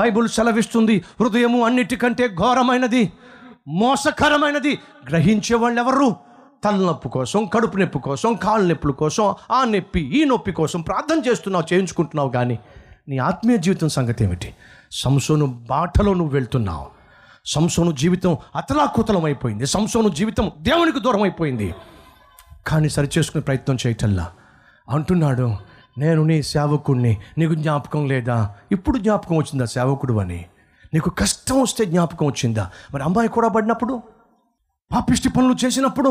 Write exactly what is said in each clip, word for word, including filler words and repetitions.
Bible సెలవిస్తుంది, హృదయము అన్నిటికంటే ఘోరమైనది, మోసకరమైనది. గ్రహించే వాళ్ళు ఎవరు? తలనొప్పి కోసం, కడుపు నొప్పి కోసం, కాళ్ళ నొప్పుల కోసం, ఆ నొప్పి ఈ నొప్పి కోసం ప్రార్థన చేస్తున్నావు, చేయించుకుంటున్నావు. కానీ నీ ఆత్మీయ జీవితం సంగతి ఏమిటి? సంసోను బాటలో నువ్వు వెళ్తున్నావు. సంసోను జీవితం అతలాకుతలం అయిపోయింది. సంసోను జీవితం దేవునికి దూరం అయిపోయింది. కానీ సరిచేసుకునే ప్రయత్నం చేయటల్లా అంటున్నాడు, నేను నీ సేవకుడిని, నీకు జ్ఞాపకం లేదా? ఇప్పుడు జ్ఞాపకం వచ్చిందా సేవకుడు అని? నీకు కష్టం వస్తే జ్ఞాపకం వచ్చిందా? మరి అమ్మాయి కూడా పడినప్పుడు, పాపిష్టి పనులు చేసినప్పుడు,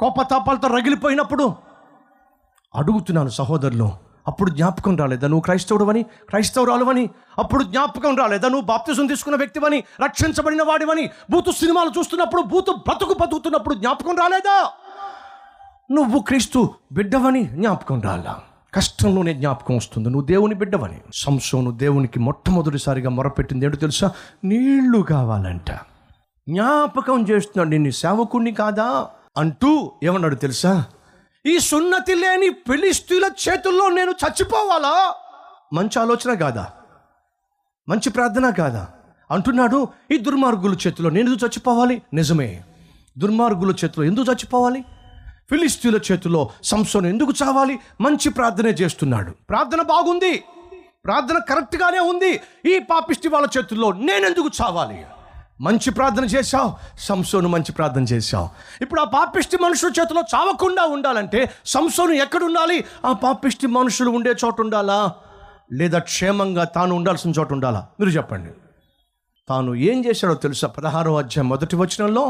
కోపతాపాలతో రగిలిపోయినప్పుడు అడుగుతున్నాను సహోదరులు, అప్పుడు జ్ఞాపకం రాలేదా నువ్వు క్రైస్తవుడు అని, క్రైస్తవురాలు అని? అప్పుడు జ్ఞాపకం రాలేదా నువ్వు బాప్తిజం తీసుకున్న వ్యక్తివని, రక్షించబడిన వాడివని? భూతు సినిమాలు చూస్తున్నప్పుడు, భూతు బ్రతుకు బతుకుతున్నప్పుడు జ్ఞాపకం రాలేదా నువ్వు క్రీస్తు బిడ్డవని? జ్ఞాపకం రాలా? కష్టంలోనే జ్ఞాపకం వస్తుంది నువ్వు దేవుని బిడ్డవని. సంసోను దేవునికి మొట్టమొదటిసారిగా మొరపెట్టింది ఏంటో తెలుసా? నీళ్లు కావాలంట. జ్ఞాపకం చేస్తున్నాడు, నిన్ను సేవకుణ్ణి కాదా అంటూ ఏమన్నాడు తెలుసా? ఈ సున్నతి లేని ఫిలిష్తీయుల చేతుల్లో నేను చచ్చిపోవాలా? మంచి ఆలోచన కాదా? మంచి ప్రార్థన కాదా? అంటున్నాడు, ఈ దుర్మార్గుల చేతిలో నేను ఎందుకు చచ్చిపోవాలి? నిజమే, దుర్మార్గుల చేతిలో ఎందుకు చచ్చిపోవాలి? ఫిలిష్తీయుల చేతిలో సంసోను ఎందుకు చావాలి? మంచి ప్రార్థనే చేస్తున్నాడు, ప్రార్థన బాగుంది, ప్రార్థన కరెక్ట్గానే ఉంది. ఈ పాపిష్టి వాళ్ళ చేతుల్లో నేనెందుకు చావాలి? మంచి ప్రార్థన చేశావు, సంసోను మంచి ప్రార్థన చేశావు. ఇప్పుడు ఆ పాపిష్టి మనుషుల చేతిలో చావకుండా ఉండాలంటే సంసోను ఎక్కడుండాలి? ఆ పాపిష్టి మనుషులు ఉండే చోట ఉండాలా, లేదా క్షేమంగా తాను ఉండాల్సిన చోట ఉండాలా? మీరు చెప్పండి. తాను ఏం చేశాడో తెలుసా? పదహారో అధ్యాయం మొదటి వచనంలో,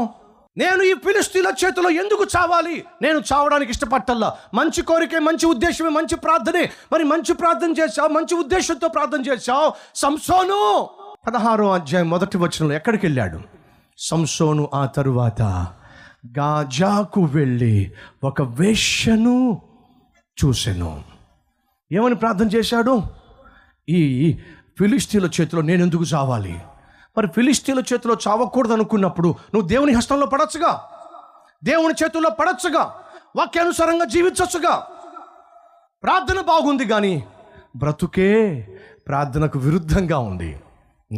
నేను ఈ ఫిలిష్తీయుల చేతిలో ఎందుకు చావాలి? నేను చావడానికి ఇష్టపట్టల్లా. మంచి కోరికే, మంచి ఉద్దేశమే, మంచి ప్రార్థనే. మరి మంచి ప్రార్థన చేశావు, మంచి ఉద్దేశంతో ప్రార్థన చేశావు. సంసోను పదహారో అధ్యాయం మొదటి వచనంలో ఎక్కడికి వెళ్ళాడు? సంసోను ఆ తరువాత గాజాకు వెళ్ళి ఒక వేశ్యను చూసెను. ఏమని ప్రార్థన చేశాడు? ఈ ఫిలిష్తీయుల చేతిలో నేను ఎందుకు చావాలి? మరి ఫిలిష్తీయుల చేతిలో చావకూడదు అనుకున్నప్పుడు నువ్వు దేవుని హస్తంలో పడొచ్చుగా, దేవుని చేతుల్లో పడొచ్చుగా, వాక్యానుసారంగా జీవించొచ్చుగా. ప్రార్థన బాగుంది, కానీ బ్రతుకే ప్రార్థనకు విరుద్ధంగా ఉంది.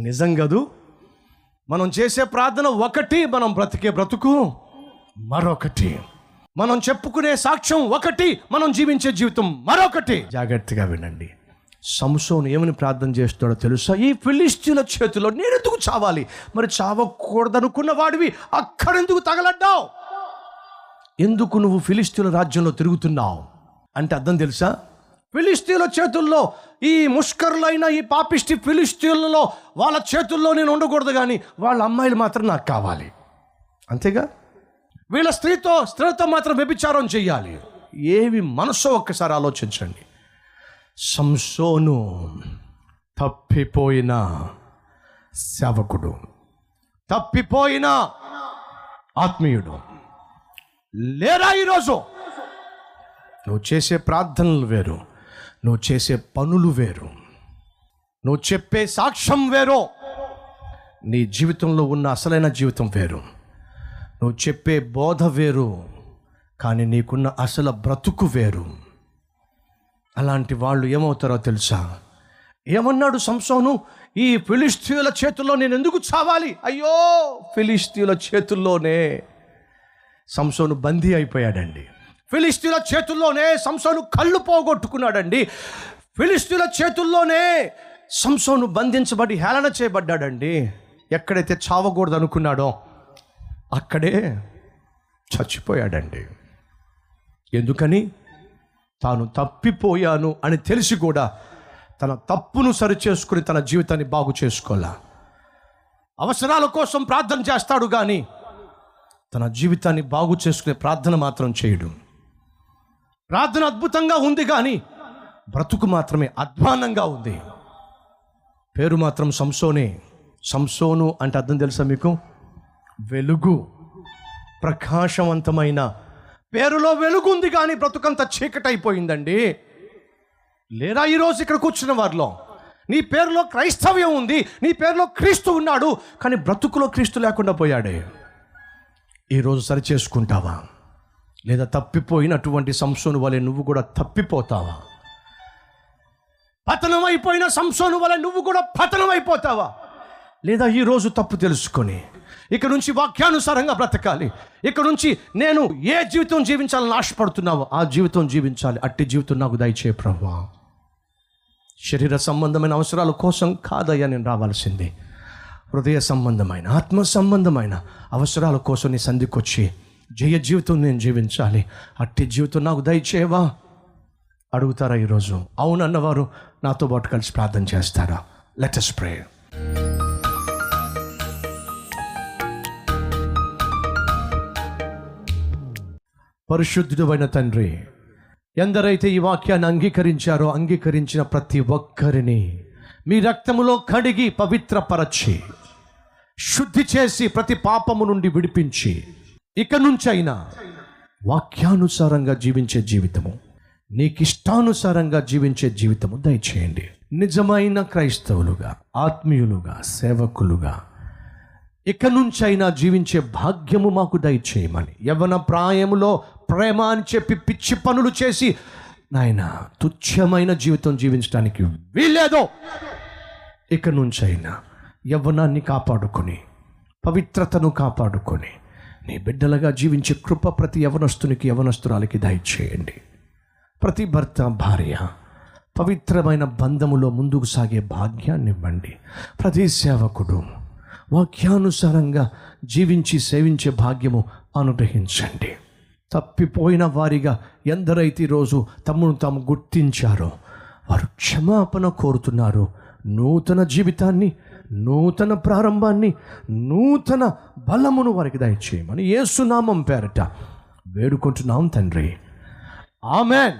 నిజం కాదు. మనం చేసే ప్రార్థన ఒకటి, మనం బ్రతికే బ్రతుకు మరొకటి, మనం చెప్పుకునే సాక్ష్యం ఒకటి, మనం జీవించే జీవితం మరొకటి. జాగ్రత్తగా వినండి, సంసోను ఏమని ప్రార్థన చేస్తున్నాడో తెలుసా? ఈ ఫిలిష్తీయుల చేతిలో నేను ఎందుకు చావాలి? మరి చావకూడదనుకున్న వాడివి అక్కడెందుకు తగలడ్డావు? ఎందుకు నువ్వు ఫిలిష్తీయుల రాజ్యంలో తిరుగుతున్నావు అంటే అర్థం తెలుసా? ఫిలిష్తీయుల చేతుల్లో, ఈ ముష్కరులైన ఈ పాపిష్టి ఫిలిష్తీయులలో వాళ్ళ చేతుల్లో నేను ఉండకూడదు, కానీ వాళ్ళ అమ్మాయిలు మాత్రం నాకు కావాలి, అంతేగా. వీళ్ళ స్త్రీతో స్త్రీలతో మాత్రం వ్యభిచారం చేయాలి. ఏవి మనసో ఒక్కసారి ఆలోచించండి. సంసోను తప్పిపోయిన సేవకుడు, తప్పిపోయిన ఆత్మీయుడు లేరా ఈరోజు? నువ్వు చేసే ప్రార్థనలు వేరు, నువ్వు చేసే పనులు వేరు, నువ్వు చెప్పే సాక్ష్యం వేరు, నీ జీవితంలో ఉన్న అసలైన జీవితం వేరు, నువ్వు చెప్పే బోధ వేరు, కానీ నీకున్న అసలు బ్రతుకు వేరు. అలాంటి వాళ్ళు ఏమవుతారో తెలుసా? ఏమన్నాడు సంసోను? ఈ ఫిలిష్తీయుల చేతుల్లో నేను ఎందుకు చావాలి? అయ్యో, ఫిలిష్తీయుల చేతుల్లోనే సంసోను బందీ అయిపోయాడండి. ఫిలిష్తీయుల చేతుల్లోనే సంసోను కళ్ళు పోగొట్టుకున్నాడండి. ఫిలిష్తీయుల చేతుల్లోనే సంసోను బంధించబడి హేళన చేయబడ్డాడండి. ఎక్కడైతే చావకూడదు అనుకున్నాడో అక్కడే చచ్చిపోయాడండి. ఎందుకని? తాను తప్పిపోయాను అని తెలిసి కూడా తన తప్పును సరిచేసుకుని తన జీవితాన్ని బాగు చేసుకోలే. అవసరాల కోసం ప్రార్థన చేస్తాడు, కానీ తన జీవితాన్ని బాగు చేసుకునే ప్రార్థన మాత్రం చేయడు. ప్రార్థన అద్భుతంగా ఉంది, కానీ బ్రతుకు మాత్రమే అధ్వానంగా ఉంది. పేరు మాత్రం సంసోనే. సంసోను అంటే అర్థం తెలుసా మీకు? వెలుగు, ప్రకాశవంతమైన. పేరులో వెలుగు ఉంది, కానీ బ్రతుకంతా చీకటైపోయిందండి. లేరా ఈరోజు ఇక్కడ కూర్చున్న వారిలో? నీ పేరులో క్రైస్తవ్యం ఉంది, నీ పేరులో క్రీస్తు ఉన్నాడు, కానీ బ్రతుకులో క్రీస్తు లేకుండా పోయాడే. ఈరోజు సరి చేసుకుంటావా, లేదా తప్పిపోయినటువంటి సంసోను వలె నువ్వు కూడా తప్పిపోతావా? పతనమైపోయిన సంసోను వల్ల నువ్వు కూడా పతనమైపోతావా? లేదా ఈరోజు తప్పు తెలుసుకొని ఇక నుంచి వాక్యానుసారంగా బ్రతకాలి, ఇక నుంచి నేను ఏ జీవితం జీవించాలని ఆశపడుతున్నావో ఆ జీవితం జీవించాలి. అట్టి జీవితం నాకు దయచేయ ప్రభువా. శరీర సంబంధమైన అవసరాల కోసం కాదయ్యా నేను రావాల్సింది, హృదయ సంబంధమైన ఆత్మ సంబంధమైన అవసరాల కోసం నీ సంధికొచ్చి జయ జీవితం నేను జీవించాలి, అట్టి జీవితం నాకు దయచేవా అడుగుతారా ఈరోజు? అవునన్నవారు నాతో పాటు కలిసి ప్రార్థన చేస్తారా? Let us pray. పరిశుద్ధుడైన తండ్రి, ఎందరైతే ఈ వాక్యాన్ని అంగీకరించారో అంగీకరించిన ప్రతి ఒక్కరిని మీ రక్తములో కడిగి పవిత్రపరచి శుద్ధి చేసి ప్రతి పాపము నుండి విడిపించి ఇక నుంచైనా వాక్యానుసారంగా జీవించే జీవితము, నీకిష్టానుసారంగా జీవించే జీవితము దయచేయండి. నిజమైన క్రైస్తవులుగా, ఆత్మీయులుగా, సేవకులుగా ఇక నుంచైనా జీవించే భాగ్యము మాకు దయచేయమని, యవ్వన ప్రాయములో ప్రేమ అని చెప్పి పిచ్చి పనులు చేసి నాయన తుచ్చమైన జీవితం జీవించడానికి వీల్లేదో ఇక నుంచైనా యవ్వనాన్ని కాపాడుకొని పవిత్రతను కాపాడుకొని నీ బిడ్డలుగా జీవించే కృప ప్రతి యవ్వనస్తునికి యవ్వనస్తురాలకి దయచేయండి. ప్రతి భర్త భార్య పవిత్రమైన బంధములో ముందుకు సాగే భాగ్యాన్ని ఇవ్వండి. ప్రతి సేవకుడు వాక్యానుసారంగా జీవించి సేవించే భాగ్యము అనుగ్రహించండి. తప్పిపోయిన వారిగా ఎందరైతే ఈరోజు తమను తాము గుర్తించారో వారు క్షమాపణ కోరుతున్నారు. నూతన జీవితాన్ని, నూతన ప్రారంభాన్ని, నూతన బలమును వారికి దయచేయమని యేసు నామం పేరట వేడుకుంటున్నాం తండ్రి. ఆమెన్.